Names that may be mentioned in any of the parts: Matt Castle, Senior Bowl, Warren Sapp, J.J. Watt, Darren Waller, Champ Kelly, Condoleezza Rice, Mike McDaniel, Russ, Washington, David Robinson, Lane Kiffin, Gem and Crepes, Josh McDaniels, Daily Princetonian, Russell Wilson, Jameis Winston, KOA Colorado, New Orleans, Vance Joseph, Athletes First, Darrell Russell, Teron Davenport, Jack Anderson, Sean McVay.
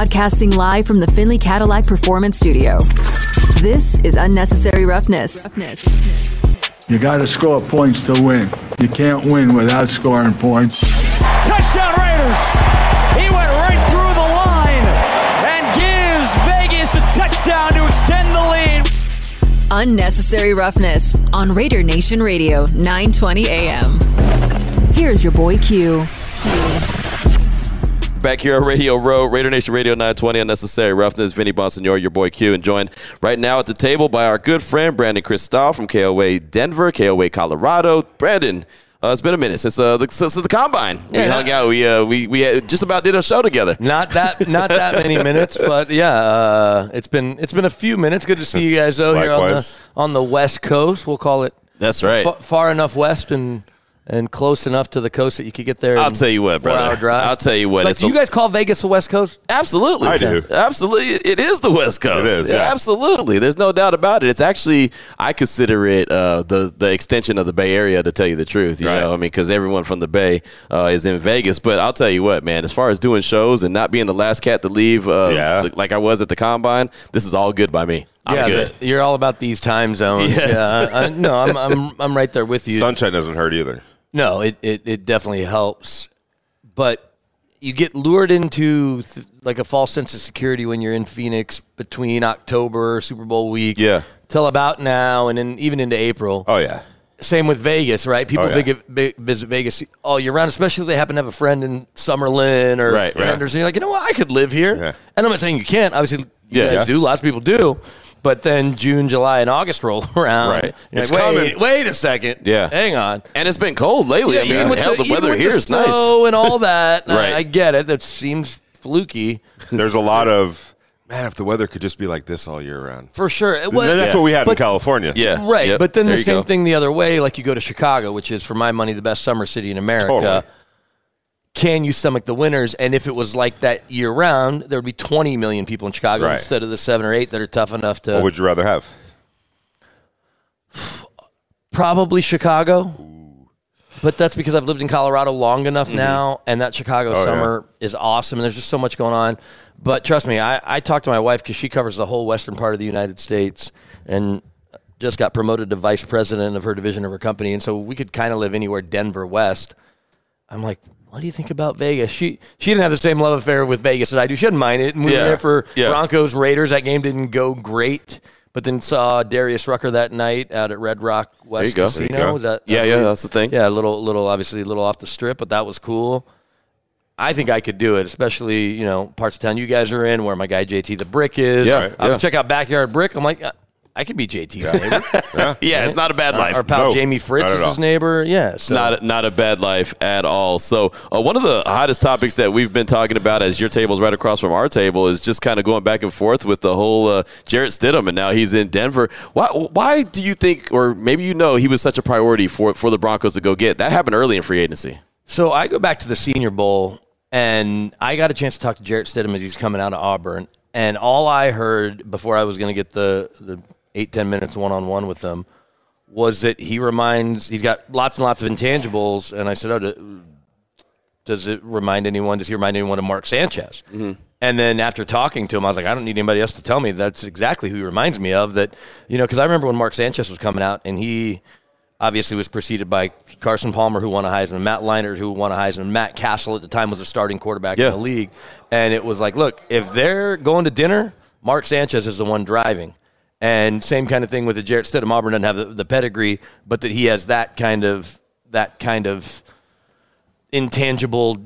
Broadcasting live from the Finley Cadillac Performance Studio. This is Unnecessary Roughness. You got to score points to win. You can't win without scoring points. Touchdown Raiders! He went right through the line and gives Vegas a touchdown to extend the lead. Unnecessary Roughness on Raider Nation Radio, 920 AM. Here's your boy Q. Back here on Radio Row, Raider Nation Radio 920, Unnecessary Roughness. Vinny Bonsignore, your boy Q, and joined right now at the table by our good friend Brandon Krisztal from KOA Denver, KOA Colorado. Brandon, it's been a minute since the combine. Yeah. We hung out. We just about did a show together. Not that many minutes, but yeah, it's been a few minutes. Good to see you guys out here on the West Coast. We'll call it. That's right. Far enough west and close enough to the coast that you could get there. I'll tell you what, brother. 4 hour drive. I'll tell you what. Like, do you guys call Vegas the West Coast? Absolutely. I do. Absolutely. It is the West Coast. It is, yeah. Absolutely. There's no doubt about it. It's actually, I consider it the extension of the Bay Area, to tell you the truth. You know, I mean, because everyone from the Bay is in Vegas. But I'll tell you what, man, as far as doing shows and not being the last cat to leave like I was at the Combine, this is all good by me. Yeah, you're all about these time zones. Yes. Yeah, I'm right there with you. Sunshine doesn't hurt either. No, it definitely helps, but you get lured into like a false sense of security when you're in Phoenix between October, Super Bowl week, till about now, and then even into April. Oh, yeah. Same with Vegas, right? People visit Vegas all year round, especially if they happen to have a friend in Summerlin or Anderson. You're like, you know what? I could live here. Yeah. And I'm not saying you can't. Obviously, you guys do. Lots of people do. But then June, July, and August roll around. Right. It's like, wait a second. Yeah. Hang on. And it's been cold lately. Yeah, I mean, the weather here is nice. Snow and all that. Right. I get it. That seems fluky. There's a lot of, man, if the weather could just be like this all year round. For sure. That's what we had in California. Yeah. Right. Yep. But then the same thing the other way, like you go to Chicago, which is, for my money, the best summer city in America. Totally. Can you stomach the winters? And if it was like that year round, there would be 20 million people in Chicago instead of the 7 or 8 that are tough enough to. What would you rather have? Probably Chicago. Ooh. But that's because I've lived in Colorado long enough now, and that Chicago summer is awesome, and there's just so much going on. But trust me, I talked to my wife because she covers the whole western part of the United States, and just got promoted to vice president of her division of her company, and so we could kind of live anywhere Denver West. I'm like, what do you think about Vegas? She didn't have the same love affair with Vegas that I do. She didn't mind it. And we were there for Broncos, Raiders. That game didn't go great, but then saw Darius Rucker that night out at Red Rock West Casino. Was that that's the thing. Yeah, a little off the strip, but that was cool. I think I could do it, especially, you know, parts of town you guys are in, where my guy JT the Brick is. Yeah, I'll check out Backyard Brick. I'm like, I could be JT's neighbor. It's not a bad life. Our pal Jamie Fritz is his neighbor. Yeah, so. Not a bad life at all. So one of the hottest topics that we've been talking about, as your table's right across from our table, is just kind of going back and forth with the whole Jarrett Stidham, and now he's in Denver. Why do you think, or maybe you know, he was such a priority for the Broncos to go get? That happened early in free agency. So I go back to the Senior Bowl, and I got a chance to talk to Jarrett Stidham as he's coming out of Auburn, and all I heard before I was going to get the 8-10 minutes one-on-one with them was that he's got lots and lots of intangibles, and I said, does he remind anyone of Mark Sanchez? Mm-hmm. And then after talking to him, I was like, I don't need anybody else to tell me that's exactly who he reminds me of. That, you know, because I remember when Mark Sanchez was coming out, and he obviously was preceded by Carson Palmer, who won a Heisman, Matt Leinart, who won a Heisman, Matt Castle at the time was a starting quarterback in the league, and it was like, look, if they're going to dinner, Mark Sanchez is the one driving. And same kind of thing with the Jarrett Stidham. Auburn doesn't have the pedigree, but that he has that kind of intangible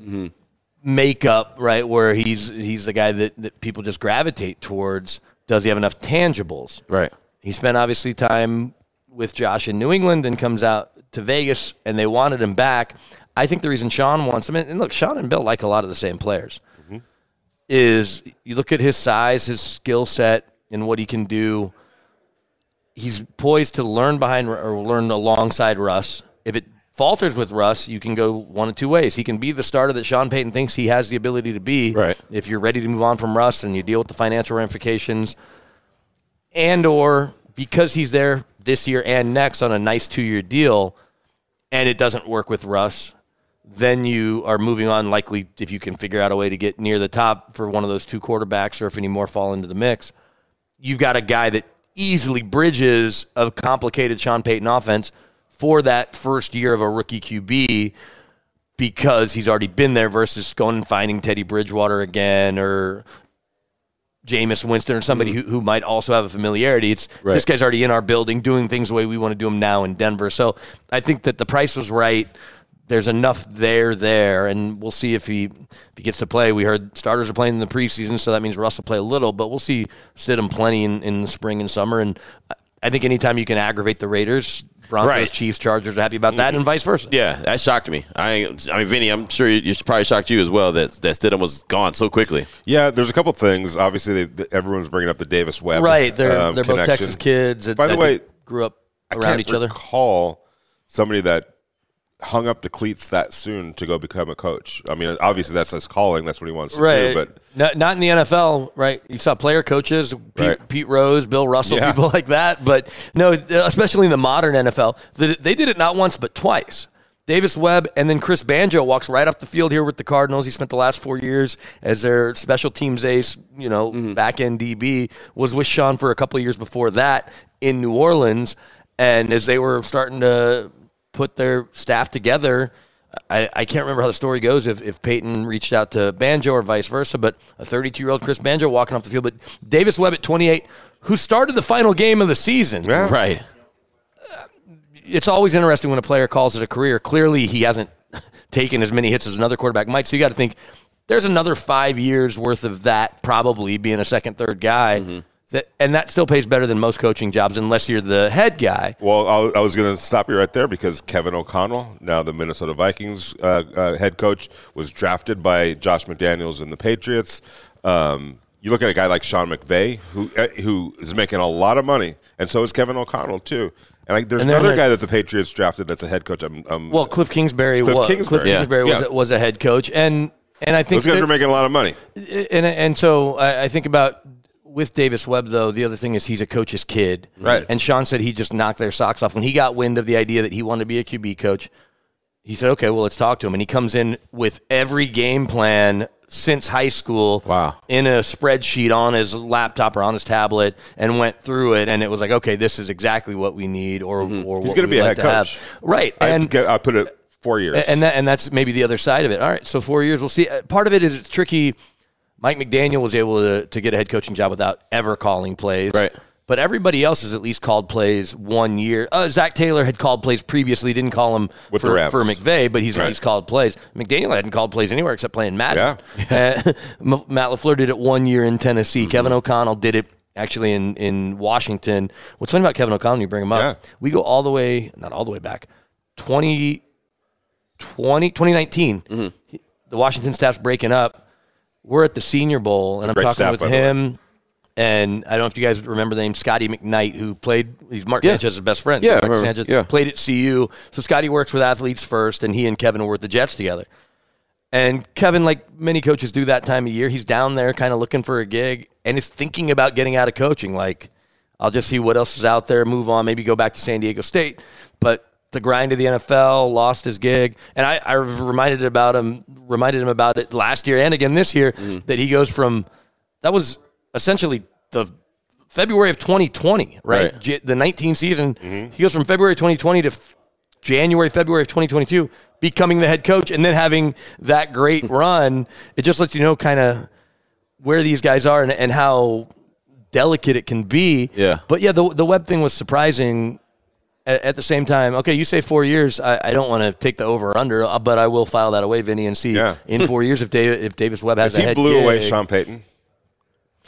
makeup, right? Where he's the guy that people just gravitate towards. Does he have enough tangibles? Right. He spent obviously time with Josh in New England, and comes out to Vegas, and they wanted him back. I think the reason Sean wants him, and look, Sean and Bill like a lot of the same players, is you look at his size, his skill set, and what he can do. He's poised to learn alongside Russ. If it falters with Russ, you can go one of two ways. He can be the starter that Sean Payton thinks he has the ability to be. Right. If you're ready to move on from Russ and you deal with the financial ramifications, and or because he's there this year and next on a nice 2-year deal, and it doesn't work with Russ, then you are moving on, likely, if you can figure out a way to get near the top for one of those two quarterbacks, or if any more fall into the mix. You've got a guy that easily bridges a complicated Sean Payton offense for that first year of a rookie QB, because he's already been there, versus going and finding Teddy Bridgewater again or Jameis Winston or somebody who might also have a familiarity. It's right. This guy's already in our building doing things the way we want to do them now in Denver. So I think that the price was right. There's enough there, and we'll see if he gets to play. We heard starters are playing in the preseason, so that means Russ will play a little, but we'll see Stidham plenty in the spring and summer. And I think anytime you can aggravate the Raiders, Broncos, right. Chiefs, Chargers are happy about that, and vice versa. Yeah, that shocked me. I mean, Vinny, I'm sure you probably shocked you as well that Stidham was gone so quickly. Yeah, there's a couple things. Obviously, everyone's bringing up the Davis Webb right, they're both Texas kids. By the way, grew up around each other. I can't recall somebody that hung up the cleats that soon to go become a coach. I mean, obviously that's his calling. That's what he wants to do. But not in the NFL, right? You saw player coaches, Pete Rose, Bill Russell, people like that. But no, especially in the modern NFL, they did it not once but twice. Davis Webb and then Chris Banjo walks right off the field here with the Cardinals. He spent the last 4 years as their special teams ace, back-end DB, was with Sean for a couple of years before that in New Orleans. And as they were starting to put their staff together, I can't remember how the story goes, if Peyton reached out to Banjo or vice versa, but a 32-year-old Chris Banjo walking off the field. But Davis Webb at 28, who started the final game of the season. Yeah. Right. It's always interesting when a player calls it a career. Clearly, he hasn't taken as many hits as another quarterback might, so you got to think there's another 5 years worth of that probably being a second, third guy. Mm-hmm. And that still pays better than most coaching jobs, unless you're the head guy. Well, I was going to stop you right there, because Kevin O'Connell, now the Minnesota Vikings head coach, was drafted by Josh McDaniels and the Patriots. You look at a guy like Sean McVay, who is making a lot of money, and so is Kevin O'Connell too. And there's another guy that the Patriots drafted that's a head coach. Well, Cliff Kingsbury was a head coach, and I think those guys are making a lot of money. And so I think about. With Davis Webb, though, the other thing is he's a coach's kid. Right. And Sean said he just knocked their socks off. When he got wind of the idea that he wanted to be a QB coach, he said, okay, well, let's talk to him. And he comes in with every game plan since high school in a spreadsheet on his laptop or on his tablet, and went through it. And it was like, okay, this is exactly what we need or he's what gonna be a head coach. Have. Right. And I put it 4 years. And that's maybe the other side of it. All right, so 4 years. We'll see. Part of it is it's tricky. Mike McDaniel was able to get a head coaching job without ever calling plays. Right. But everybody else has at least called plays 1 year. Zach Taylor had called plays previously. Didn't call them for McVay, but he's at least called plays. McDaniel hadn't called plays anywhere except playing Madden. Yeah. Matt LaFleur did it 1 year in Tennessee. Mm-hmm. Kevin O'Connell did it actually in Washington. What's funny about Kevin O'Connell, you bring him up, we go all the way, not all the way back, 2019. Mm-hmm. The Washington staff's breaking up. We're at the Senior Bowl, and I'm talking with him, and I don't know if you guys remember the name Scotty McKnight, who played – he's Mark Sanchez's best friend. Yeah, Mark Sanchez played at CU. So Scotty works with athletes first, and he and Kevin were with the Jets together. And Kevin, like many coaches do that time of year, he's down there kind of looking for a gig and is thinking about getting out of coaching. Like, I'll just see what else is out there, move on, maybe go back to San Diego State. But – the grind of the NFL, lost his gig, and I reminded him about it last year and again this year, that he goes from, that was essentially the February of 2020, the 19 season, he goes from February 2020 to January, February of 2022, becoming the head coach and then having that great run. It just lets you know kind of where these guys are and how delicate it can be. Yeah. But yeah, the Webb thing was surprising. At the same time, okay, you say 4 years. I don't want to take the over or under, but I will file that away, Vinny, and see in 4 years if Davis Webb has a head. He blew away Sean Payton.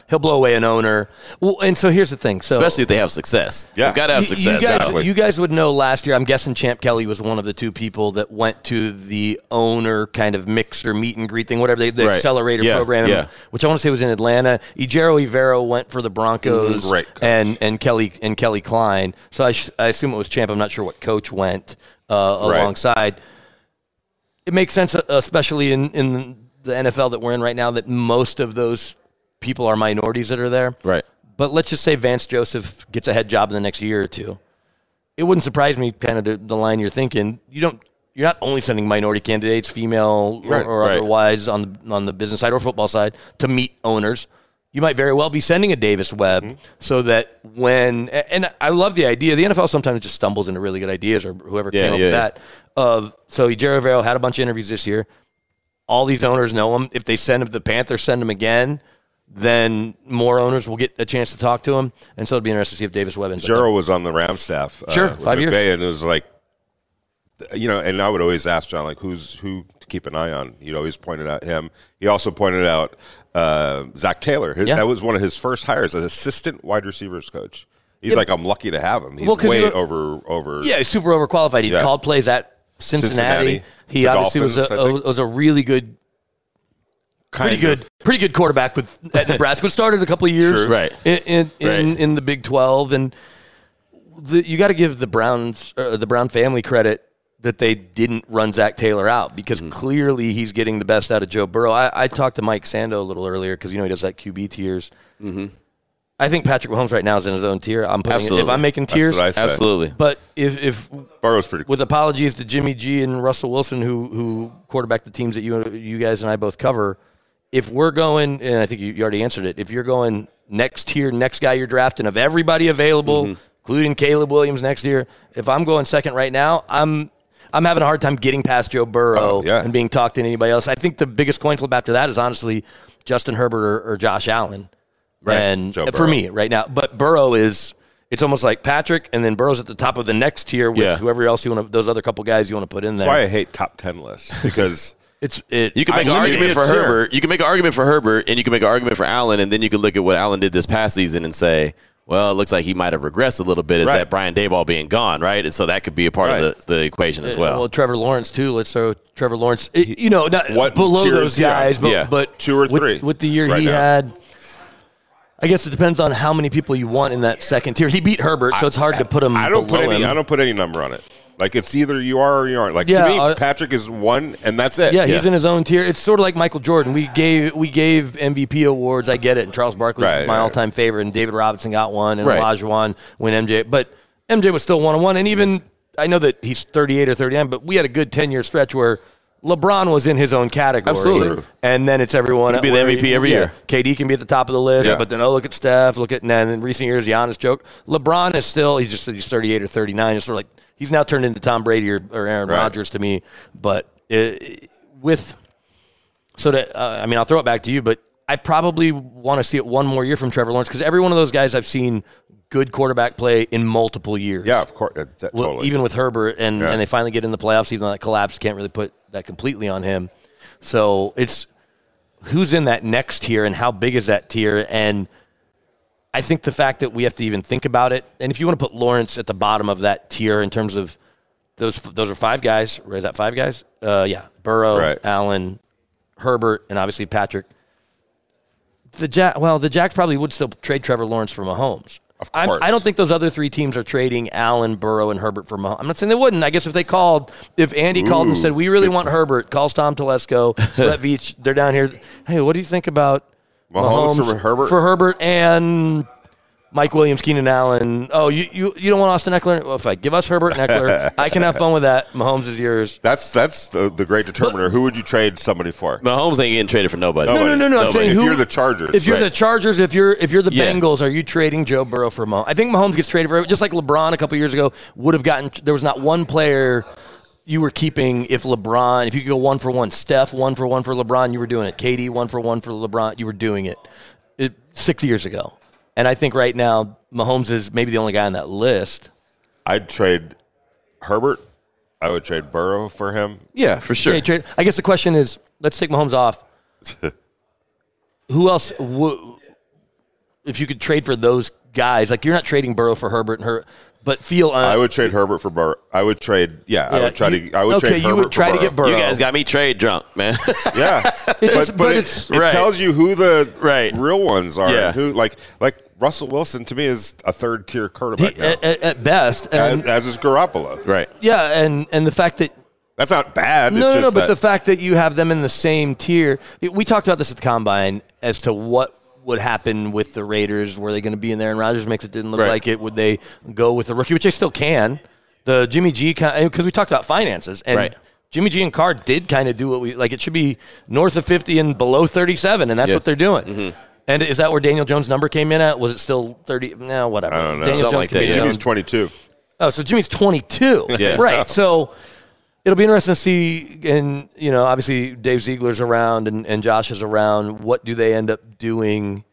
He'll blow away an owner. Well, and so here's the thing. So, especially if they have success. Yeah. They've got to have success. You guys would know last year, I'm guessing Champ Kelly was one of the two people that went to the owner kind of mixer, meet and greet thing, whatever, the accelerator program, which I want to say was in Atlanta. Ejero Evero went for the Broncos and Kelly Klein. So I assume it was Champ. I'm not sure what coach went alongside. It makes sense, especially in the NFL that we're in right now, that most of those people are minorities that are there. Right. But let's just say Vance Joseph gets a head job in the next year or two. It wouldn't surprise me, kind of the line you're thinking. You don't you're not only sending minority candidates, female or otherwise, on the business side or football side, to meet owners. You might very well be sending a Davis Webb so that when – and I love the idea. The NFL sometimes just stumbles into really good ideas, or whoever came up with that. So Jerry Rivero had a bunch of interviews this year. All these owners know him. If they send him to the Panthers, send him again, then more owners will get a chance to talk to him. And so it would be interesting to see if Davis Webb ends up. Jerry was on the Rams staff. With 5 years. And it was like – you know, and I would always ask John, like, who to keep an eye on. He'd always pointed out him. He also pointed out – Zach Taylor, that was one of his first hires as assistant wide receivers coach. He's like, I'm lucky to have him. He's way over. Yeah, he's super overqualified. He called plays at Cincinnati. He obviously was a really good, pretty good quarterback at Nebraska. Started a couple of years in the Big 12, and you got to give the Browns, the Brown family, credit that they didn't run Zach Taylor out, because clearly he's getting the best out of Joe Burrow. I talked to Mike Sando a little earlier, because, you know, he does that QB tiers. I think Patrick Mahomes right now is in his own tier. I'm putting it, if I'm making tiers, absolutely. But if Burrow's pretty cool. With apologies to Jimmy G and Russell Wilson, who quarterback the teams that you guys and I both cover, if we're going, and I think you already answered it, if you're going next tier, next guy you're drafting of everybody available, including Caleb Williams next year, if I'm going second right now, I'm having a hard time getting past Joe Burrow and being talked to anybody else. I think the biggest coin flip after that is honestly Justin Herbert or Josh Allen. Right. And for me right now. But Burrow is – it's almost like Patrick, and then Burrow's at the top of the next tier with whoever else you want to – those other couple guys you want to put in there. That's why I hate top 10 lists, because – you can make an argument for Herbert. You can make an argument for Herbert, and you can make an argument for Allen, and then you can look at what Allen did this past season and say – well, it looks like he might have regressed a little bit. Is that Brian Daboll being gone, right? And so that could be a part of the equation as well. Well, Trevor Lawrence, too. Let's throw Trevor Lawrence, you know, not below those guys, but 2 or 3. With the year he had, I guess it depends on how many people you want in that second tier. He beat Herbert, so it's hard to put him below him. I don't put any number on it. Like, it's either you are or you aren't. Like, to me, Patrick is one, and that's it. Yeah, he's in his own tier. It's sort of like Michael Jordan. We gave MVP awards. I get it. And Charles Barkley's my all-time favorite, and David Robinson got one, and Olajuwon went MJ. But MJ was still 1-on-1. And even I know that he's 38 or 39, but we had a good 10-year stretch where LeBron was in his own category. Absolutely. And then it's everyone. He can be the MVP every year. KD can be at the top of the list, but then, look at Steph. And then in recent years, Giannis joke. LeBron is still, he's 38 or 39. It's sort of like, he's now turned into Tom Brady or Aaron Rodgers to me. But I'll throw it back to you, but I probably want to see it one more year from Trevor Lawrence, because every one of those guys I've seen good quarterback play in multiple years. Yeah, of course. Totally. Even with Herbert, and they finally get in the playoffs, even though that collapse, can't really put that completely on him. So it's who's in that next tier and how big is that tier, and – I think the fact that we have to even think about it, and if you want to put Lawrence at the bottom of that tier in terms of those are five guys. Is that five guys? Burrow, Allen, Herbert, and obviously Patrick. The Jacks probably would still trade Trevor Lawrence for Mahomes. Of course. I don't think those other three teams are trading Allen, Burrow, and Herbert for Mahomes. I'm not saying they wouldn't. I guess if Andy called and said, we really want Herbert, calls Tom Telesco, Brett Veach, they're down here. Hey, what do you think about Mahomes for Herbert and Mike Williams, Keenan Allen. Oh, you don't want Austin Eckler? Well, if I give us Herbert and Eckler, I can have fun with that. Mahomes is yours. That's the great determiner. Who would you trade somebody for? Mahomes ain't getting traded for nobody. No. I'm saying if you're the Chargers. If you're the Chargers, if you're the Bengals, are you trading Joe Burrow for Mahomes? I think Mahomes gets traded for, just like LeBron a couple years ago would have gotten. There was not one player you were keeping if LeBron, if you could go 1-for-1, Steph 1-for-1 for LeBron, you were doing it. KD 1-for-1 for LeBron, you were doing it 6 years ago. And I think right now Mahomes is maybe the only guy on that list. I'd trade Herbert. I would trade Burrow for him. Yeah, for sure. Yeah, I guess the question is, let's take Mahomes off. Who else, if you could trade for those guys, like you're not trading Burrow for Herbert and Herbert. But I would trade Herbert for Burrow. I would trade. Yeah, I would try to. I would trade Herbert. Okay, you would try to get Burrow. You guys got me trade drunk, man. Yeah, but it tells you who the real ones are. Yeah. Who like Russell Wilson to me is a third tier quarterback now. At best, as is Garoppolo. Right. Yeah, and the fact that that's not bad. But the fact that you have them in the same tier. We talked about this at the Combine as to what would happen with the Raiders. Were they going to be in there? And Rodgers makes it didn't look like it. Would they go with a rookie, which they still can? The Jimmy G, because we talked about finances, and Jimmy G and Carr did kind of do what we like. It should be north of 50 and below 37, and that's what they're doing. Mm-hmm. And is that where Daniel Jones' number came in at? Was it still 30? No, whatever. I don't know. Daniel Jones like that, Jimmy's 22. Oh, so Jimmy's 22. Yeah. Right. So it'll be interesting to see, and, you know, obviously Dave Ziegler's around and Josh is around. What do they end up doing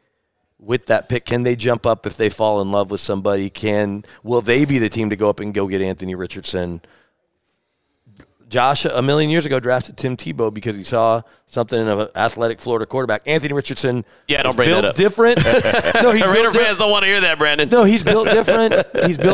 with that pick? Can they jump up if they fall in love with somebody? Will they be the team to go up and go get Anthony Richardson? Josh, a million years ago, drafted Tim Tebow because he saw something in an athletic Florida quarterback. Anthony Richardson don't bring built that up. Different. No, he's Raider built fans don't want to hear that, Brandon. No, he's built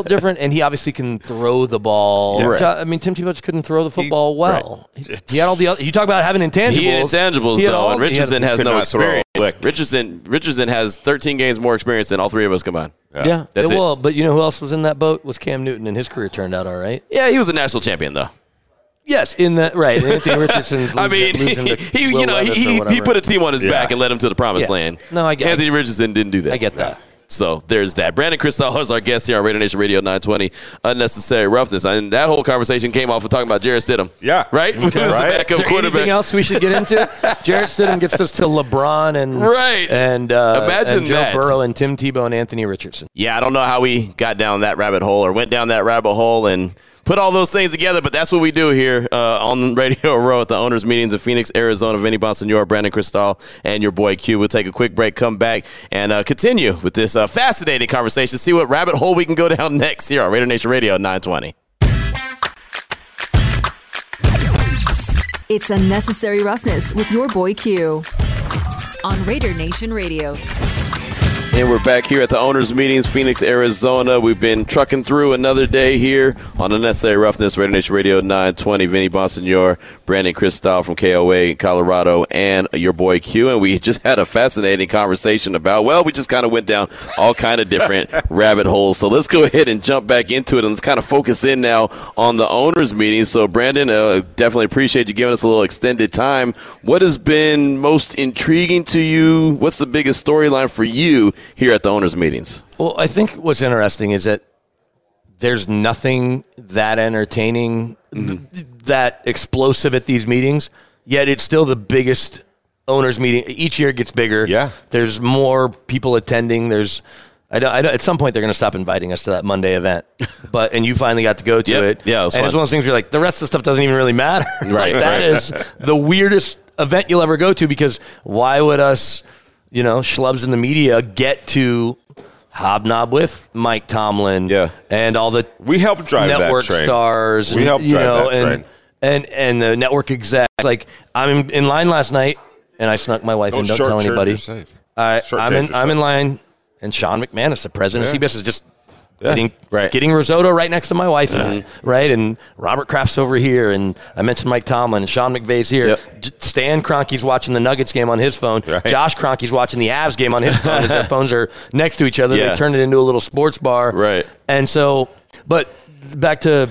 different. And he obviously can throw the ball. Yeah, right. I mean, Tim Tebow just couldn't throw the football well. Right. He had all the other – you talk about having intangibles. He had intangibles, and Richardson has no experience. Richardson has 13 games more experience than all three of us combined. Yeah. That's it. Well, but you know who else was in that boat? Was Cam Newton, and his career turned out all right. Yeah, he was a national champion, though. Yes, right. Anthony Richardson. I mean, he put a team on his back and led him to the promised land. No, I get it. Anthony Richardson didn't do that. I get that. So there's that. Brandon Krisztal is our guest here on Raider Nation Radio 920. Unnecessary Roughness. And that whole conversation came off of talking about Jarrett Stidham. Yeah. Right? Who's the backup quarterback? Anything else we should get into? Jarrett Stidham gets us to LeBron and Joe Burrow and Tim Tebow and Anthony Richardson. Yeah, I don't know how we got down that rabbit hole or went down that rabbit hole and put all those things together, but that's what we do here on Radio Row at the owners' meetings in Phoenix, Arizona. Vinny Bonsignore, Brandon Krisztal, and your boy Q. We'll take a quick break, come back, and continue with this fascinating conversation. See what rabbit hole we can go down next here on Raider Nation Radio 920. It's Unnecessary Roughness with your boy Q on Raider Nation Radio. And we're back here at the owners' meetings, Phoenix, Arizona. We've been trucking through another day here on Unnecessary Roughness, Raider Nation Radio 920. Vinny Bonsignore, Brandon Krisztal from KOA Colorado, and your boy Q. And we just had a fascinating conversation about, we just kind of went down all kind of different rabbit holes. So let's go ahead and jump back into it, and let's kind of focus in now on the owners' meetings. So, Brandon, definitely appreciate you giving us a little extended time. What has been most intriguing to you? What's the biggest storyline for you here at the owners' meetings? Well, I think what's interesting is that there's nothing that entertaining, that explosive at these meetings, yet it's still the biggest owners' meeting. Each year it gets bigger. Yeah. There's more people attending. At some point they're going to stop inviting us to that Monday event, and you finally got to go to it. Yeah, it was fun. It's one of those things where you're like, the rest of the stuff doesn't even really matter. Right. That is the weirdest event you'll ever go to, because why would us schlubs in the media get to hobnob with Mike Tomlin and all the network stars. We helped drive that train. And the network execs. Like, I'm in line last night, and I snuck my wife in. Don't tell anybody. I'm in line, and Sean McManus, the president of CBS, is just getting risotto right next to my wife and I, and Robert Kraft's over here, and I mentioned Mike Tomlin, and Sean McVay's here. Stan Kroenke's watching the Nuggets game on his phone. Right. Josh Kroenke's watching the Avs game on his phone, as their phones are next to each other. Yeah. They turned it into a little sports bar. Right. And so, but back to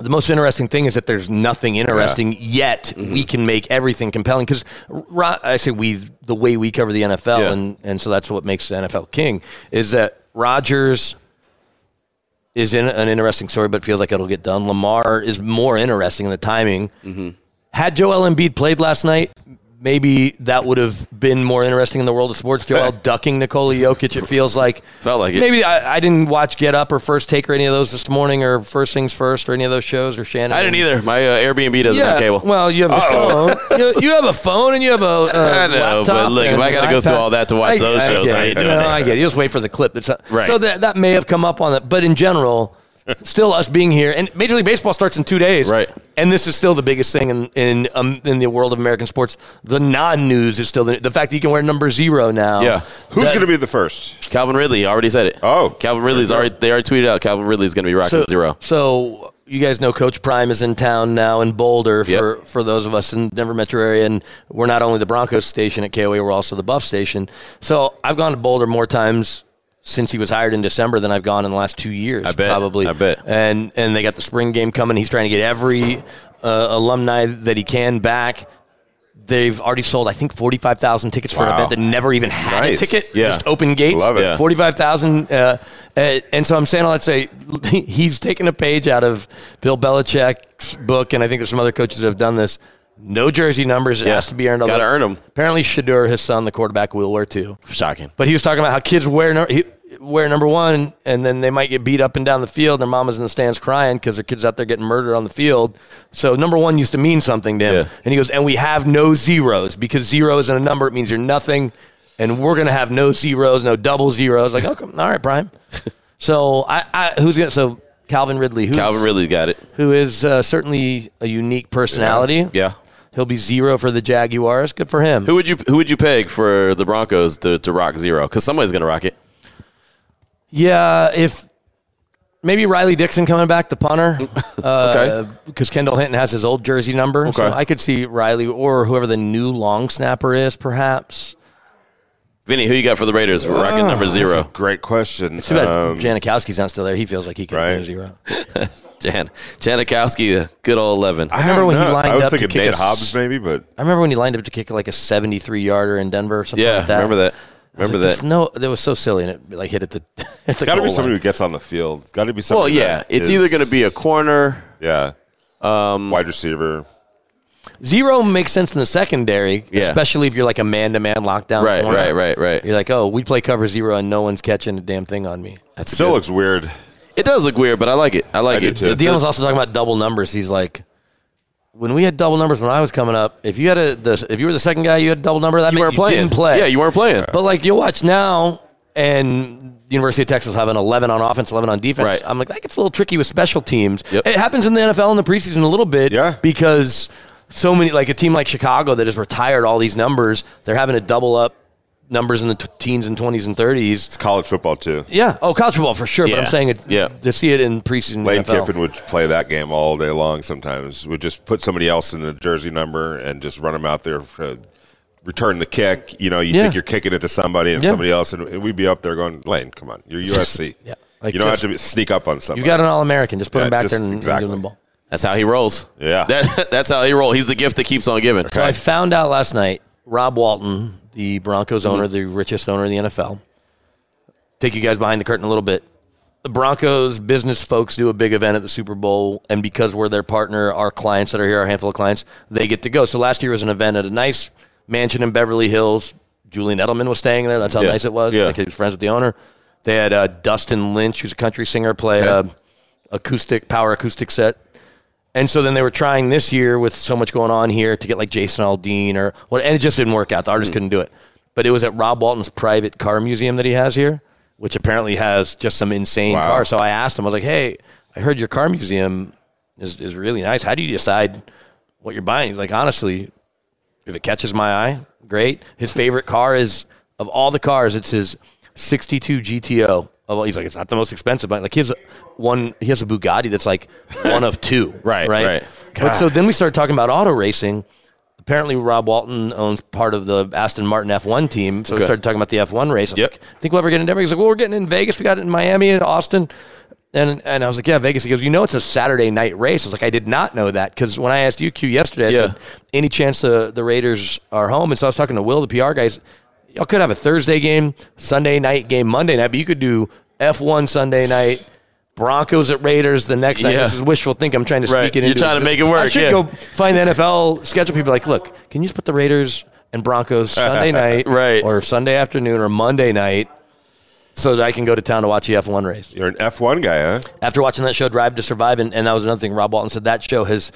the most interesting thing is that there's nothing interesting yet. We can make everything compelling, because I say the way we cover the NFL, and so that's what makes the NFL king, is that Rodgers is in an interesting story, but feels like it'll get done. Lamar is more interesting in the timing. Had Joel Embiid played last night, maybe that would have been more interesting in the world of sports. Joel ducking Nikola Jokic, it feels like. Felt like it. Maybe I didn't watch Get Up or First Take or any of those this morning, or First Things First or any of those shows, or Shannon. I didn't either. My Airbnb doesn't have cable. Well, you have a phone. You have a phone and you have a laptop. But look, if I got to go through all that to watch those shows, I ain't doing that. I get it. You just wait for the clip. So that may have come up on that. But in general, still us being here, and Major League Baseball starts in 2 days, right? And this is still the biggest thing in the world of American sports. The non-news is still the fact that you can wear number 0 now. Yeah, who's going to be the first? Calvin Ridley already said it. Oh, Calvin Ridley's already. They already tweeted out Calvin Ridley's going to be rocking 0. So you guys know Coach Prime is in town now in Boulder for those of us in the Denver metro area, and we're not only the Broncos station at KOA, we're also the Buff station. So I've gone to Boulder more times since he was hired in December than I've gone in the last 2 years, probably. I bet. And they got the spring game coming. He's trying to get every alumni that he can back. they've already sold, I think, 45,000 tickets for an event that never even had a ticket. Yeah. Just open gates. Love it. 45,000. And so I'm saying all that to say, he's taken a page out of Bill Belichick's book, and I think there's some other coaches that have done this. No jersey numbers. It has to be earned. Got to earn them. Apparently, Shedeur, his son, the quarterback, will wear two. Shocking. But he was talking about how kids wear number one, and then they might get beat up and down the field. Their mama's in the stands crying because their kid's out there getting murdered on the field. So number one used to mean something to him. Yeah. And he goes, and we have no zeros, because zero isn't a number. It means you're nothing. And we're going to have no zeros, no double zeros. Like, okay, all right, Prime. So who's going to – so Calvin Ridley. Calvin Ridley got it. Who is certainly a unique personality. Yeah. He'll be zero for the Jaguars. Good for him. Who would you peg for the Broncos to rock zero? Because somebody's going to rock it. Yeah, if maybe Riley Dixon coming back, the punter, okay, because Kendall Hinton has his old jersey number. Okay. So I could see Riley or whoever the new long snapper is, perhaps. Vinny, who you got for the Raiders? We're rocking number zero. That's a great question. It's too bad Janikowski's not still there. He feels like he could do zero. Janikowski, good old 11. I remember when he lined up to kick like a 73-yarder in Denver or something like that. Yeah, remember that. That was so silly, and it like hit at the. It's got to be somebody who gets on the field. It's got to be somebody. Well, yeah, it's either going to be a corner, wide receiver. Zero makes sense in the secondary, especially if you're like a man-to-man lockdown. Right. You're like, oh, we play cover zero, and no one's catching a damn thing on me. That still looks weird. It does look weird, but I like it. I like it. The deal is also talking about double numbers. He's like, when we had double numbers when I was coming up, if you had if you were the second guy, you had a double number. That meant you didn't play. Yeah, you weren't playing. But like you watch now, and University of Texas have an 11 on offense, 11 on defense. Right. I'm like, that gets a little tricky with special teams. Yep. It happens in the NFL in the preseason a little bit because so many, like a team like Chicago that has retired all these numbers, they're having to double up numbers in the teens and 20s and 30s. It's college football too. Yeah. Oh, college football for sure. Yeah. But I'm saying to see it in preseason. Lane Kiffin would play that game all day long. Sometimes would just put somebody else in the jersey number and just run them out there for return the kick. You know, you think you're kicking it to somebody and somebody else, and we'd be up there going, Lane, come on, you're USC. Like, you don't have to sneak up on somebody. You got an All-American. Just put him back there and give him the ball. That's how he rolls. Yeah. That's how he rolls. He's the gift that keeps on giving. Okay. So I found out last night, Rob Walton, the Broncos owner, the richest owner in the NFL. Take you guys behind the curtain a little bit. The Broncos business folks do a big event at the Super Bowl, and because we're their partner, our clients that are here, our handful of clients, they get to go. So last year was an event at a nice mansion in Beverly Hills. Julian Edelman was staying there. That's how nice it was. Yeah. Like he was friends with the owner. They had Dustin Lynch, who's a country singer, play power acoustic set. And so then they were trying this year with so much going on here to get like Jason Aldean or what, and it just didn't work out. The artist couldn't do it. But it was at Rob Walton's private car museum that he has here, which apparently has just some insane cars. So I asked him, I was like, hey, I heard your car museum is really nice. How do you decide what you're buying? He's like, honestly, if it catches my eye, great. His favorite car is, of all the cars, it's his 62 GTO. Well, he's like, it's not the most expensive, but like he has a Bugatti that's like one of two. right. But so then we started talking about auto racing. Apparently, Rob Walton owns part of the Aston Martin F1 team, so we started talking about the F1 race. I was like, I think we'll ever get in Denver. He's like, well, we're getting in Vegas. We got it in Miami and Austin. And I was like, yeah, Vegas. He goes, you know, it's a Saturday night race. I was like, I did not know that, because when I asked you, Q, yesterday, I said, any chance the Raiders are home? And so I was talking to Will, the PR guy. Y'all could have a Thursday game, Sunday night game, Monday night, but you could do F1 Sunday night, Broncos at Raiders the next night. This is wishful thinking. I'm trying to sneak it in. You're trying to make it work. I should go find the NFL schedule. People are like, look, can you just put the Raiders and Broncos Sunday night or Sunday afternoon or Monday night so that I can go to town to watch the F1 race? You're an F1 guy, huh? After watching that show, Drive to Survive, and that was another thing Rob Walton said, that show has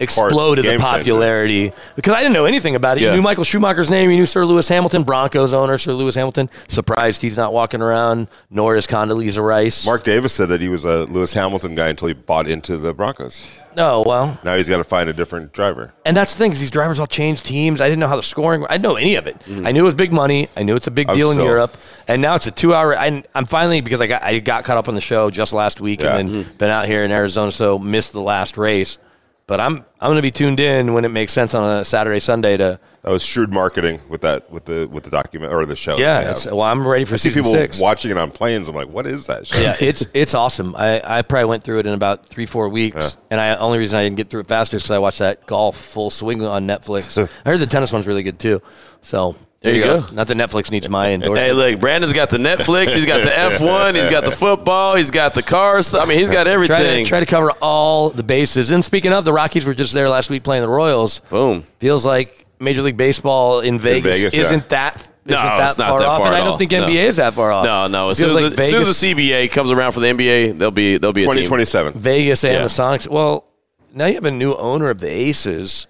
exploded the popularity because I didn't know anything about it. You knew Michael Schumacher's name. You knew Sir Lewis Hamilton, Broncos owner Sir Lewis Hamilton. Surprised he's not walking around, nor is Condoleezza Rice. Mark Davis said that he was a Lewis Hamilton guy until he bought into the Broncos. Oh, well. Now he's got to find a different driver. And that's the thing, because these drivers all change teams. I didn't know how the scoring – I didn't know any of it. Mm-hmm. I knew it was big money. I knew it's a big deal in Europe. And now it's a 2-hour – I'm finally – because I got caught up on the show just last week and then been out here in Arizona, so missed the last race. But I'm going to be tuned in when it makes sense on a Saturday, Sunday to That was shrewd marketing with that, with the document or the show. Yeah, well, I'm ready for season 6. I see people watching it on planes. I'm like, what is that show? Yeah, it's awesome. I probably went through it in about 3-4 weeks, and the only reason I didn't get through it faster is because I watched that golf Full Swing on Netflix. I heard the tennis one's really good too. So there you go. Not that Netflix needs my endorsement. Hey, look, Brandon's got the Netflix. He's got the F1. He's got the football. He's got the cars. I mean, he's got everything. Try to cover all the bases. And speaking of, the Rockies were just there last week playing the Royals. Boom. Feels like Major League Baseball in Vegas isn't that far off. And I don't think NBA is that far off. No. As soon as the CBA comes around for the NBA, they'll be 2027. Vegas and the Sonics. Well, now you have a new owner of the Aces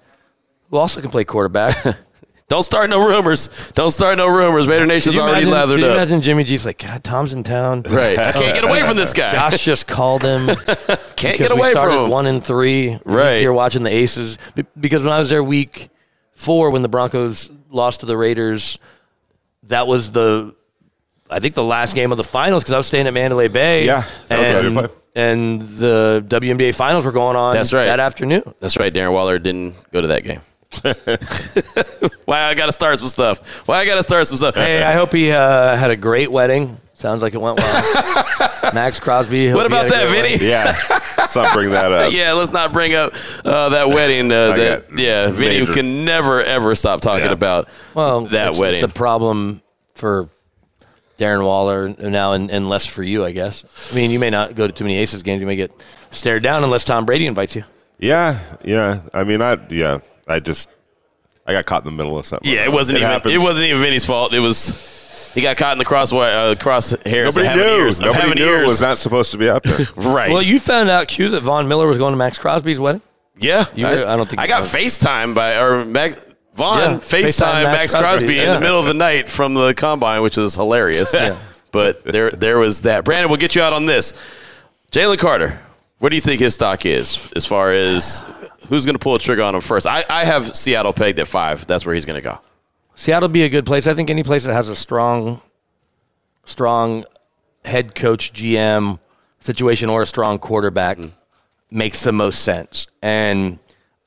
who also can play quarterback. Don't start no rumors. Raider Nation's already lathered up. Imagine Jimmy G's like, God, Tom's in town. Right. I can't get away from this guy. Josh just called him. Can't get away from him. We started 1-3. Right. Here watching the Aces. Because when I was there week 4 when the Broncos lost to the Raiders, that was I think the last game of the finals because I was staying at Mandalay Bay. Yeah. And the WNBA finals were going on that afternoon. That's right. Darren Waller didn't go to that game. Why I gotta start some stuff. Hey, I hope he had a great wedding. Sounds like it went well. Max Crosby. What about that, Vinny? Yeah, let's not bring that up. Yeah, let's not bring up that wedding. Vinny can never ever stop talking about that wedding. It's a problem for Darren Waller now, and less for you, I guess. I mean, you may not go to too many Aces games. You may get stared down unless Tom Brady invites you. Yeah. I mean, I got caught in the middle of something. Yeah, it wasn't even Vinny's fault. It was he got caught in the crosshairs. Nobody knew it was not supposed to be out there. Right. Well, you found out, Q, that Von Miller was going to Max Crosby's wedding. Yeah, Von FaceTimed Max Crosby in the middle of the night from the combine, which is hilarious. Yeah. But there was that. Brandon, we'll get you out on this. Jalen Carter, what do you think his stock is as far as? Who's going to pull a trigger on him first? I have Seattle pegged at 5. That's where he's going to go. Seattle would be a good place. I think any place that has a strong head coach, GM situation or a strong quarterback makes the most sense. And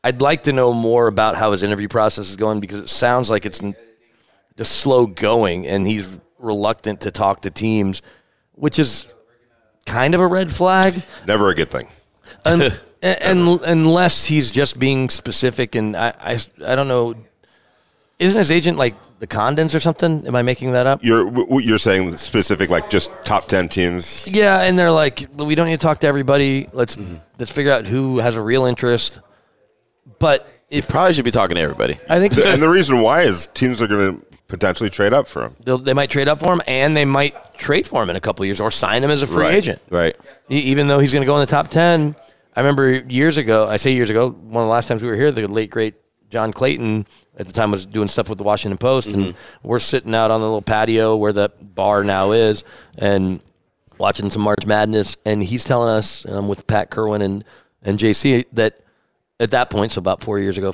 I'd like to know more about how his interview process is going because it sounds like it's just slow going and he's reluctant to talk to teams, which is kind of a red flag. Never a good thing. And unless he's just being specific, and I don't know, isn't his agent like the Condens or something? Am I making that up? You're saying specific, like just top 10 teams? Yeah, and they're like, we don't need to talk to everybody. Let's figure out who has a real interest. But you probably should be talking to everybody. I think, and the reason why is teams are going to potentially trade up for him. They might trade up for him, and they might trade for him in a couple of years or sign him as a free agent. Right. Even though he's going to go in the top 10. I remember years ago, one of the last times we were here, the late, great John Clayton at the time was doing stuff with the Washington Post, and we're sitting out on the little patio where the bar now is and watching some March Madness, and he's telling us, and I'm with Pat Kerwin and JC, that at that point, so about 5 years ago,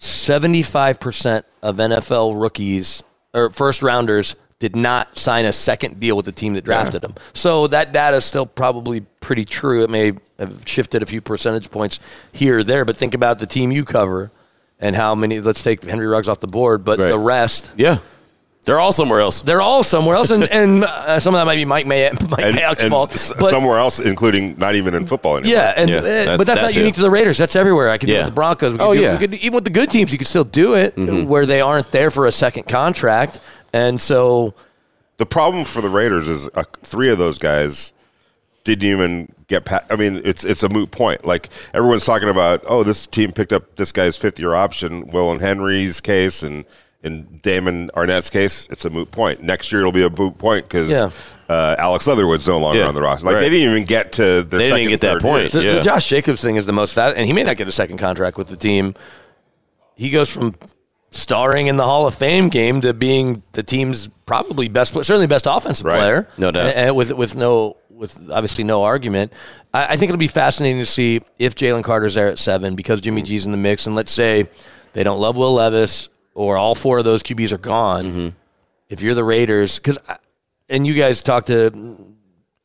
75% of NFL rookies or first-rounders did not sign a second deal with the team that drafted him. So that data is still probably pretty true. It may have shifted a few percentage points here or there, but think about the team you cover and how many, let's take Henry Ruggs off the board, but the rest. Yeah. They're all somewhere else. And some of that might be Mike Mayock's fault. But somewhere else, including not even in football anymore. Yeah, but that's not unique to the Raiders. That's everywhere. I could do it with the Broncos. Even with the good teams, you could still do it where they aren't there for a second contract. And so the problem for the Raiders is 3 of those guys didn't even get past. I mean, it's a moot point. Like, everyone's talking about, this team picked up this guy's 5th-year option. Will and Henry's case and in Damon Arnett's case, it's a moot point. Next year it'll be a moot point because Alex Leatherwood's no longer on the roster. Like, they didn't even get to their second. They didn't get that point. The Josh Jacobs thing is the most fast, and he may not get a second contract with the team. He goes from starring in the Hall of Fame game to being the team's probably best offensive player. No doubt. And with obviously no argument. I think it'll be fascinating to see if Jalen Carter's there at 7 because Jimmy G's in the mix, and let's say they don't love Will Levis or all 4 of those QBs are gone. If you're the Raiders, and you guys talk to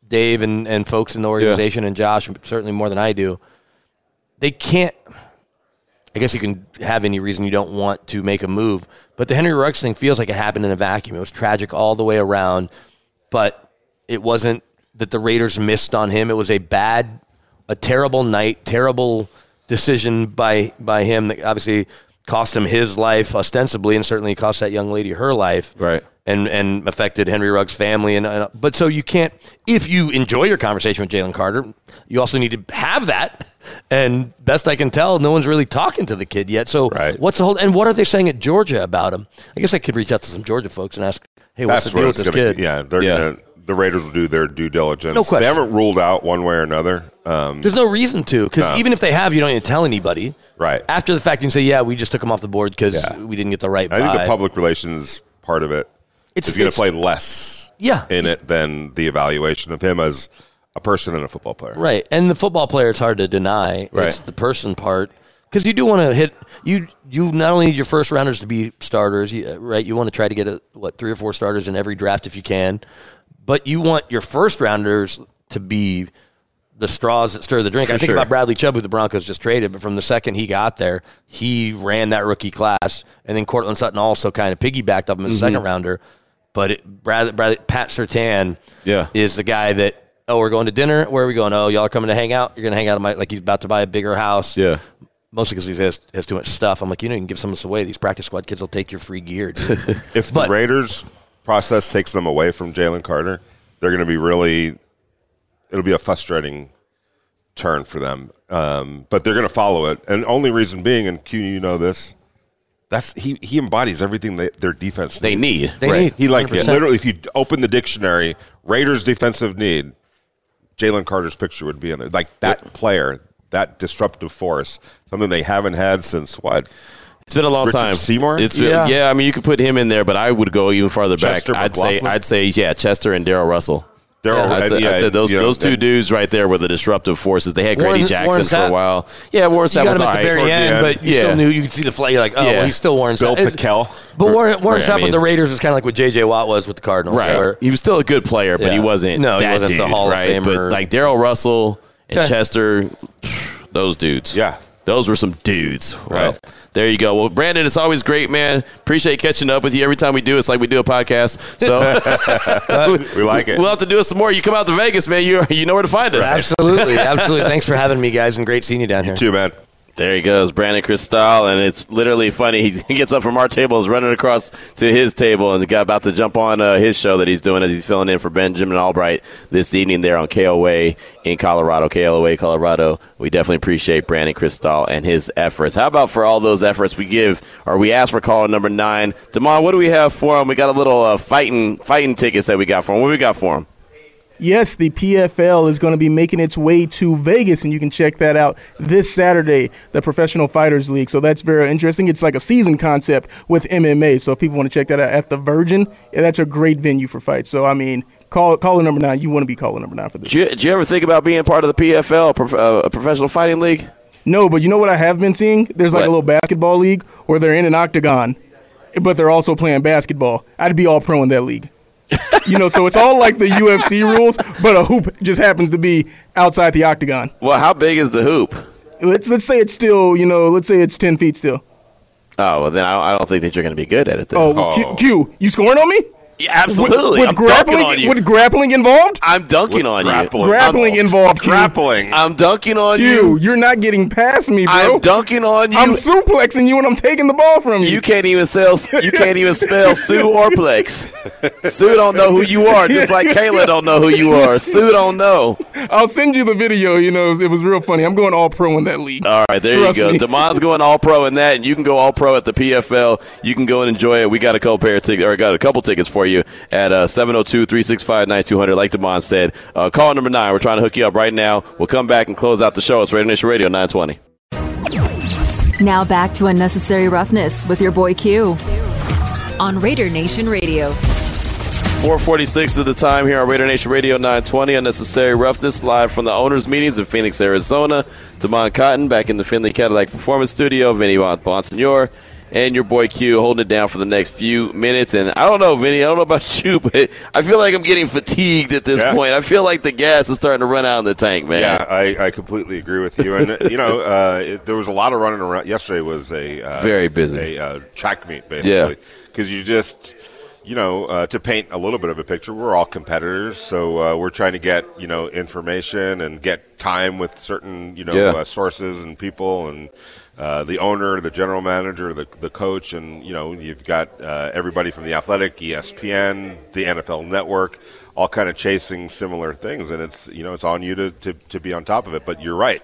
Dave and folks in the organization and Josh certainly more than I do, they can't. I guess you can have any reason you don't want to make a move. But the Henry Ruggs thing feels like it happened in a vacuum. It was tragic all the way around, but it wasn't that the Raiders missed on him. It was a terrible night, terrible decision by him that obviously cost him his life ostensibly, and certainly cost that young lady her life. Right. And affected Henry Ruggs' family. But so you can't, if you enjoy your conversation with Jalen Carter, you also need to have that. And best I can tell, no one's really talking to the kid yet. So right. What's the whole, and what are they saying at Georgia about him? I guess I could reach out to some Georgia folks and ask, hey, what's the deal with this kid? Yeah, the Raiders will do their due diligence. No question. They haven't ruled out one way or another. There's no reason to, because even if they have, you don't need to tell anybody. Right. After the fact, you can say, yeah, we just took him off the board because we didn't get the right vibe. I think the public relations part of it, it's going to play less in it than the evaluation of him as a person and a football player. Right. And the football player, it's hard to deny. Right. It's the person part. Because you do want to hit – you not only need your first-rounders to be starters, right? You want to try to get, 3 or 4 starters in every draft if you can. But you want your first-rounders to be the straws that stir the drink. I think about Bradley Chubb, who the Broncos just traded, but from the second he got there, he ran that rookie class. And then Courtland Sutton also kind of piggybacked up him as a second-rounder. But Pat Surtain is the guy that, we're going to dinner. Where are we going? Oh, y'all are coming to hang out. You're going to hang out at my, he's about to buy a bigger house. Yeah. Mostly because he has too much stuff. I'm like, you know, you can give some of this away. These practice squad kids will take your free gear. If the Raiders process takes them away from Jalen Carter, they're going to be it'll be a frustrating turn for them. But they're going to follow it. And only reason being, and Q, you know this, that's he embodies everything their defense needs. They need. He literally, if you open the dictionary, Raiders defensive need, Jalen Carter's picture would be in there. Player, that disruptive force, something they haven't had since what? It's been a long time. Seymour? Yeah, I mean, you could put him in there, but I would go even farther back. I'd say Chester and Darrell Russell. I said those two dudes right there were the disruptive forces. They had Grady Jackson for a while. Yeah, Warren Sapp was all right. You got him at the very end, but you still knew you could see the flag. You're like, well, he's still Warren Sapp. Bill Pickel. But Warren Sapp with the Raiders was kind of like what J.J. Watt was with the Cardinals. Right. Where, he was still a good player, but he wasn't the Hall of Famer. But Darrell Russell and Chester, those dudes. Yeah. Those were some dudes. Well, there you go. Well, Brandon, it's always great, man. Appreciate catching up with you. Every time we do, it's like we do a podcast. So we like it. We'll have to do it some more. You come out to Vegas, man. You know where to find us. Absolutely. Absolutely. Thanks for having me, guys, and great seeing you down here. You too, man. There he goes, Brandon Krisztal, and it's literally funny. He gets up from our table, is running across to his table, and about to jump on his show that he's doing as he's filling in for Benjamin Albright this evening there on KOA in Colorado, KOA Colorado. We definitely appreciate Brandon Krisztal and his efforts. How about for all those efforts we ask for caller number 9. Damar, what do we have for him? We got a little fighting tickets that we got for him. What we got for him? Yes, the PFL is going to be making its way to Vegas, and you can check that out this Saturday, the Professional Fighters League. So that's very interesting. It's like a season concept with MMA. So if people want to check that out at the Virgin, that's a great venue for fights. So, I mean, caller number 9. You want to be caller number 9 for this. Did you ever think about being part of the PFL, a professional fighting league? No, but you know what I have been seeing? There's a little basketball league where they're in an octagon, but they're also playing basketball. I'd be all pro in that league. So it's all like the UFC rules, but a hoop just happens to be outside the octagon. Well, how big is the hoop? Let's say it's still, let's say it's 10 feet still. Oh, well, then I don't think that you're going to be good at it then. Oh. Q, you scoring on me? Yeah, absolutely. With grappling on you. With grappling involved? I'm dunking on you. Grappling involved, Q. Grappling. I'm dunking on you. You're not getting past me, bro. I'm dunking on you. I'm suplexing you and I'm taking the ball from you. You can't even spell Sue or plex. Sue don't know who you are, just like Kayla don't know who you are. Sue don't know. I'll send you the video, it was real funny. I'm going all pro in that league. All right, there you go. Damon's going all pro in that, and you can go all pro at the PFL. You can go and enjoy it. We got got a couple tickets for you at 702-365-9200. Like Damon said, call number 9. We're trying to hook you up right now. We'll come back and close out the show. It's Raider Nation Radio 920. Now back to Unnecessary Roughness with your boy Q on Raider Nation Radio. 4:46 of the time here on Raider Nation Radio 920. Unnecessary Roughness live from the owners' meetings in Phoenix, Arizona. Damon Cotton back in the Finley Cadillac Performance Studio. Vinny Bonsignore and your boy Q holding it down for the next few minutes. And I don't know, Vinny, I don't know about you, but I feel like I'm getting fatigued at this point. I feel like the gas is starting to run out in the tank, man. Yeah, I completely agree with you. And, you know, there was a lot of running around. Yesterday was a very busy track meet, basically. Because you just – you know, to paint a little bit of a picture, we're all competitors, so we're trying to get, you know, information and get time with certain, you know, sources and people and the owner, the general manager, the coach, and, you know, you've got everybody from The Athletic, ESPN, the NFL Network, all kind of chasing similar things, and it's, you know, it's on you to be on top of it, but you're right.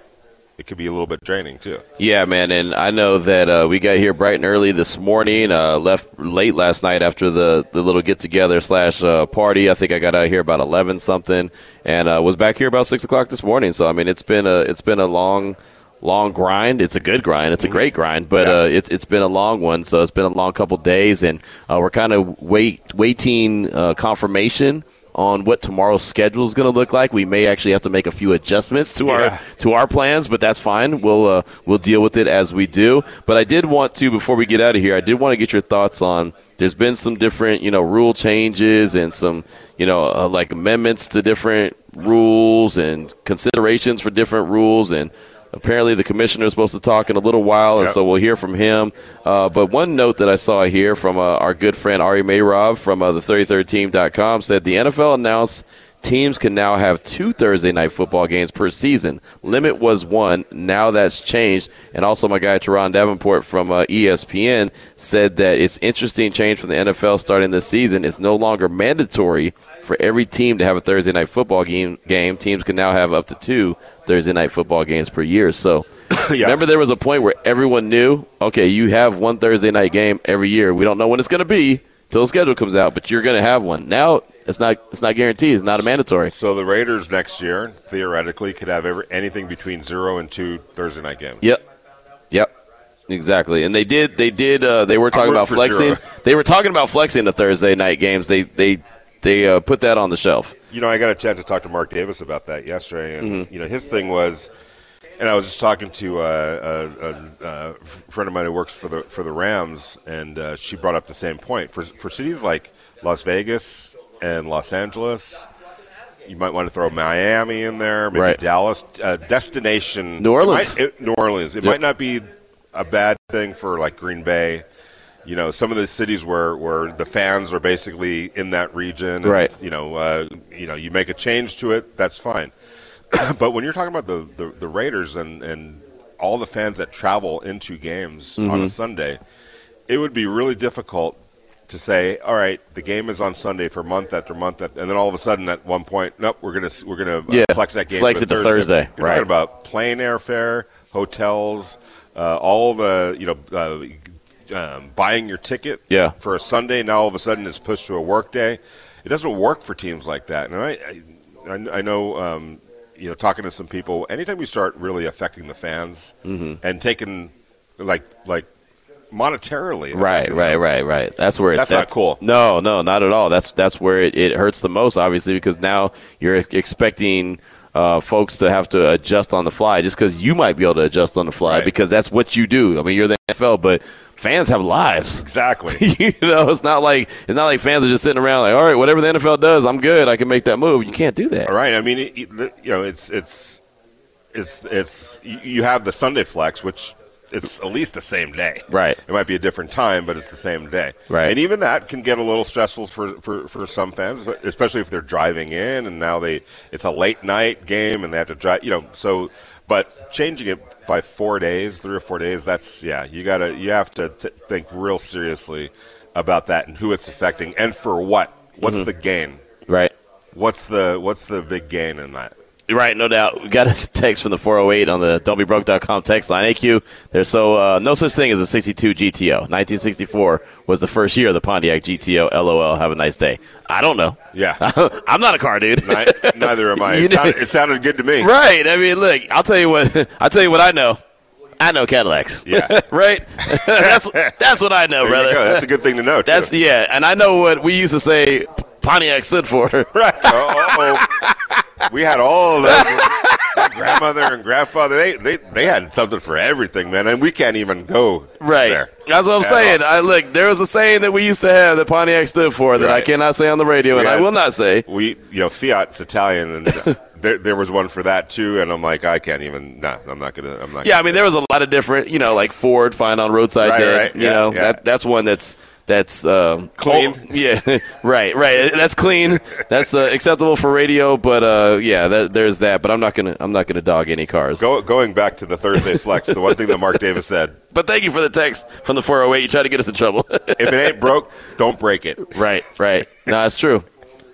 It could be a little bit draining, too. Yeah, man, and I know that we got here bright and early this morning, left late last night after the little get-together slash party. I think I got out of here about 11-something and was back here about 6 o'clock this morning. So, I mean, it's been a long grind. It's a good grind. It's a great grind, but it's been a long one. So it's been a long couple days, and we're kind of waiting confirmation on what tomorrow's schedule is going to look like. We may actually have to make a few adjustments to our plans, but that's fine. We'll deal with it as we do. But I did want to, before we get out of here, I did want to get your thoughts on, there's been some different, you know, rule changes and some, you know, like amendments to different rules and considerations for different rules, and apparently the commissioner is supposed to talk in a little while, and so we'll hear from him. But one note that I saw here from our good friend Ari Mayrov from the 33rdteam.com said the NFL announced teams can now have 2 Thursday night football games per season. Limit was 1. Now that's changed. And also my guy Teron Davenport from ESPN said that it's interesting change from the NFL starting this season. It's no longer mandatory for every team to have a Thursday night football game. Teams can now have up to 2 Thursday night football games per year. So remember, there was a point where everyone knew, okay, you have 1 Thursday night game every year. We don't know when it's going to be until the schedule comes out, but you're going to have one. Now it's not guaranteed. It's not a mandatory. So the Raiders next year theoretically could have anything between 0 and 2 Thursday night games. Yep. Exactly, and they did. They were talking about flexing. They were talking about flexing the Thursday night games. They put that on the shelf. You know, I got a chance to talk to Mark Davis about that yesterday, and you know, his thing was, and I was just talking to a friend of mine who works for the Rams, and she brought up the same point for cities like Las Vegas and Los Angeles. You might want to throw Miami in there, maybe Dallas, destination New Orleans. New Orleans. It might not be a bad thing for like Green Bay. You know, some of the cities where the fans are basically in that region. And, you know, you make a change to it, that's fine. But when you're talking about the Raiders and all the fans that travel into games on a Sunday, it would be really difficult to say, all right, the game is on Sunday for month after month, and then all of a sudden at one point, nope, we're gonna flex that game. Flex it to Thursday. You're talking about plane airfare, hotels, all the, you know, buying your ticket for a Sunday, now all of a sudden it's pushed to a work day. It doesn't work for teams like that. And I know, you know, talking to some people, anytime you start really affecting the fans and taking like monetarily, right. That's not cool. No, not at all. That's where it hurts the most, obviously, because now you're expecting folks to have to adjust on the fly, just because you might be able to adjust on the fly because that's what you do. I mean, you're the NFL, but fans have lives. Exactly. You know, it's not like fans are just sitting around like, all right, whatever the NFL does, I'm good. I can make that move. You can't do that. All right. I mean, you know, it's you have the Sunday flex, which it's at least the same day. Right. It might be a different time, but it's the same day. Right. And even that can get a little stressful for some fans, especially if they're driving in and now it's a late night game and they have to drive. You know, so. But changing it by 4 days, 3 or 4 days, that's you have to think real seriously about that and who it's affecting and for what. What's the gain? Right. What's the big gain in that? Right, no doubt. We got a text from the 408 on the don'tbebroke.com text line. AQ, there's no such thing as a 62 GTO. 1964 was the first year of the Pontiac GTO. LOL, have a nice day. I don't know. Yeah. I'm not a car dude. Neither am I. It sounded good to me. Right. I mean, look, I'll tell you what I know. I know Cadillacs. Yeah. Right? That's what I know, brother. That's a good thing to know, too. And I know what we used to say Pontiac stood for. Right. Uh-oh. We had all of that. My grandmother and grandfather, they had something for everything, man, and we can't even go there. That's what I'm saying. Look, there was a saying that we used to have that Pontiac stood for that I cannot say on the radio, and I will not say. Fiat's Italian, and there was one for that too, and I'm like, I can't even. Nah, I'm not gonna. I'm not. Yeah, I mean, there was a lot of different, like Ford find on roadside day. Right, you know, that's one that's clean. Yeah, right. That's clean. That's acceptable for radio, but there's that. But I'm not gonna dog any cars. Going back to the Thursday flex, the one thing that Mark Davis said. But thank you for the text from the 408. You tried to get us in trouble. If it ain't broke, don't break it. Right. No, that's true.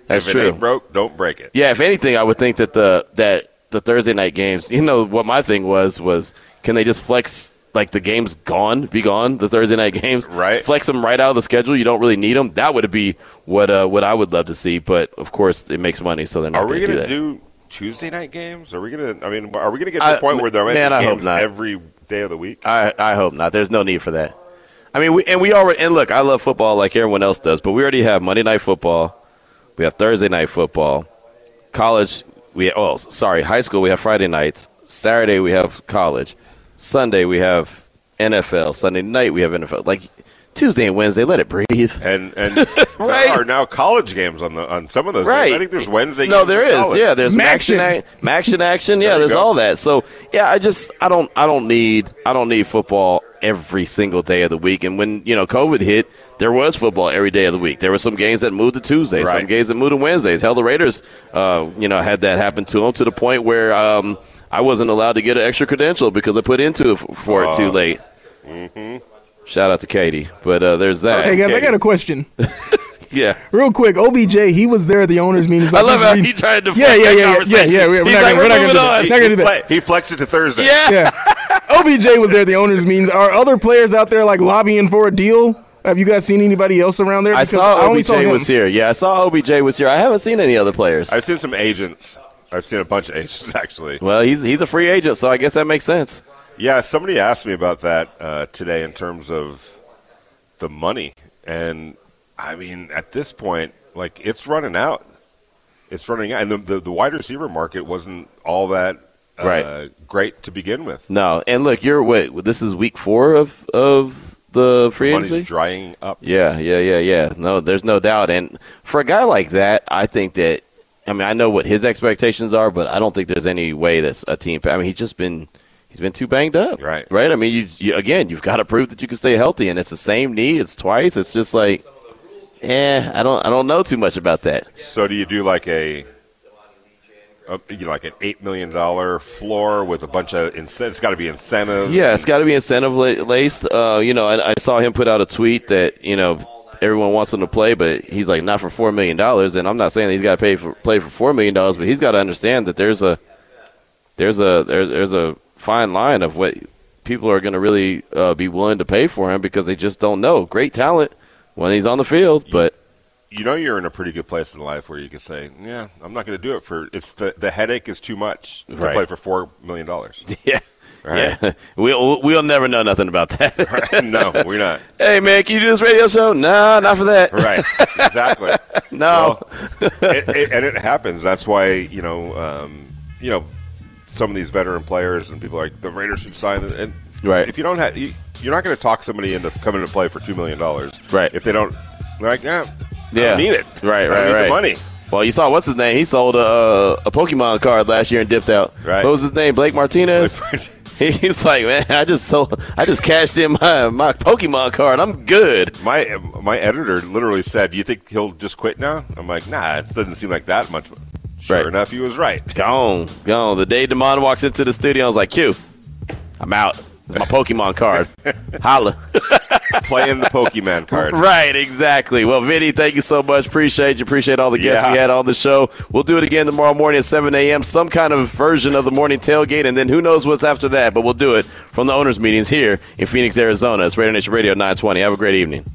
If it ain't broke, don't break it. Yeah. If anything, I would think that the Thursday night games. You know what my thing was can they just flex? Like the game's gone, the Thursday night games. Right. Flex them right out of the schedule. You don't really need them. That would be what I would love to see. But, of course, it makes money, so they're not going to do that. Are we going to do Tuesday night games? Are we going to get to the point where there might be games every day of the week? I hope not. There's no need for that. I mean, look, I love football like everyone else does, but we already have Monday Night Football. We have Thursday Night Football. High school, we have Friday nights. Saturday, we have college. Sunday we have NFL. Sunday night we have NFL. Like Tuesday and Wednesday, let it breathe. And right? There are now college games on some of those. Right. Games. I think there's Wednesday. No, games there is. College. Yeah, there's Maction action. Yeah, there's all that. So yeah, I don't need football every single day of the week. And when COVID hit, there was football every day of the week. There were some games that moved to Tuesdays, some games that moved to Wednesdays. Hell, the Raiders, had that happen to them to the point where. I wasn't allowed to get an extra credential because I put into it for it too late. Mm-hmm. Shout out to Katie, but there's that. Okay, guys, Katie. I got a question. Yeah, real quick, OBJ, he was there at the owners' meeting. Like, I love how he tried to. Yeah. We're not gonna do that. He flexed it to Thursday. Yeah. OBJ was there at the owners' meetings. Are other players out there like lobbying for a deal? Have you guys seen anybody else around there? I saw OBJ was here. Yeah, I saw OBJ was here. I haven't seen any other players. I've seen some agents. I've seen a bunch of agents, actually. Well, he's a free agent, so I guess that makes sense. Yeah, somebody asked me about that today in terms of the money. And, I mean, at this point, like, it's running out. And the wide receiver market wasn't all that great to begin with. No, and look, this is week 4 of the free agency? Money's drying up. Yeah. No, there's no doubt. And for a guy like that, I think that, I mean, I know what his expectations are, but I don't think there's any way that's a team. I mean, he's been too banged up, right? I mean, you've got to prove that you can stay healthy, and it's the same knee, it's twice. It's just like, I don't know too much about that. So, do you do like an $8 million floor with a bunch of incentives? It's got to be incentive. Yeah, it's got to be incentive laced. I saw him put out a tweet that everyone wants him to play, but he's like, not for $4 million. And I'm not saying that he's got to play for $4 million, but he's got to understand that there's a fine line of what people are going to really be willing to pay for him because they just don't know. Great talent when he's on the field, but you're in a pretty good place in life where you can say, yeah, I'm not going to do it for. It's the headache is too much to play for $4 million. Yeah. Right. Yeah, we'll never know nothing about that. Right. No, we're not. Hey, man, can you do this radio show? No, not for that. Right, exactly. No, well, it happens. That's why some of these veteran players and people are like the Raiders should sign them. And if you don't have, you're not going to talk somebody into coming to play for $2 million. Right. If they don't, they're like, I don't need it. I don't need the money. Well, you saw what's his name? He sold a Pokemon card last year and dipped out. Right. What was his name? Blake Martinez. He's like, man, I just cashed in my Pokemon card. I'm good. My editor literally said, "Do you think he'll just quit now?" I'm like, nah, it doesn't seem like that much. Sure enough, he was right. Gone. The day DeMond walks into the studio, I was like, "Q, I'm out. It's my Pokemon card. Holla." Playing the Pokemon card. Right, exactly. Well, Vinny, thank you so much. Appreciate you. Appreciate all the guests we had on the show. We'll do it again tomorrow morning at 7 a.m., some kind of version of the morning tailgate, and then who knows what's after that, but we'll do it from the owners' meetings here in Phoenix, Arizona. It's Raider Nation Radio 920. Have a great evening.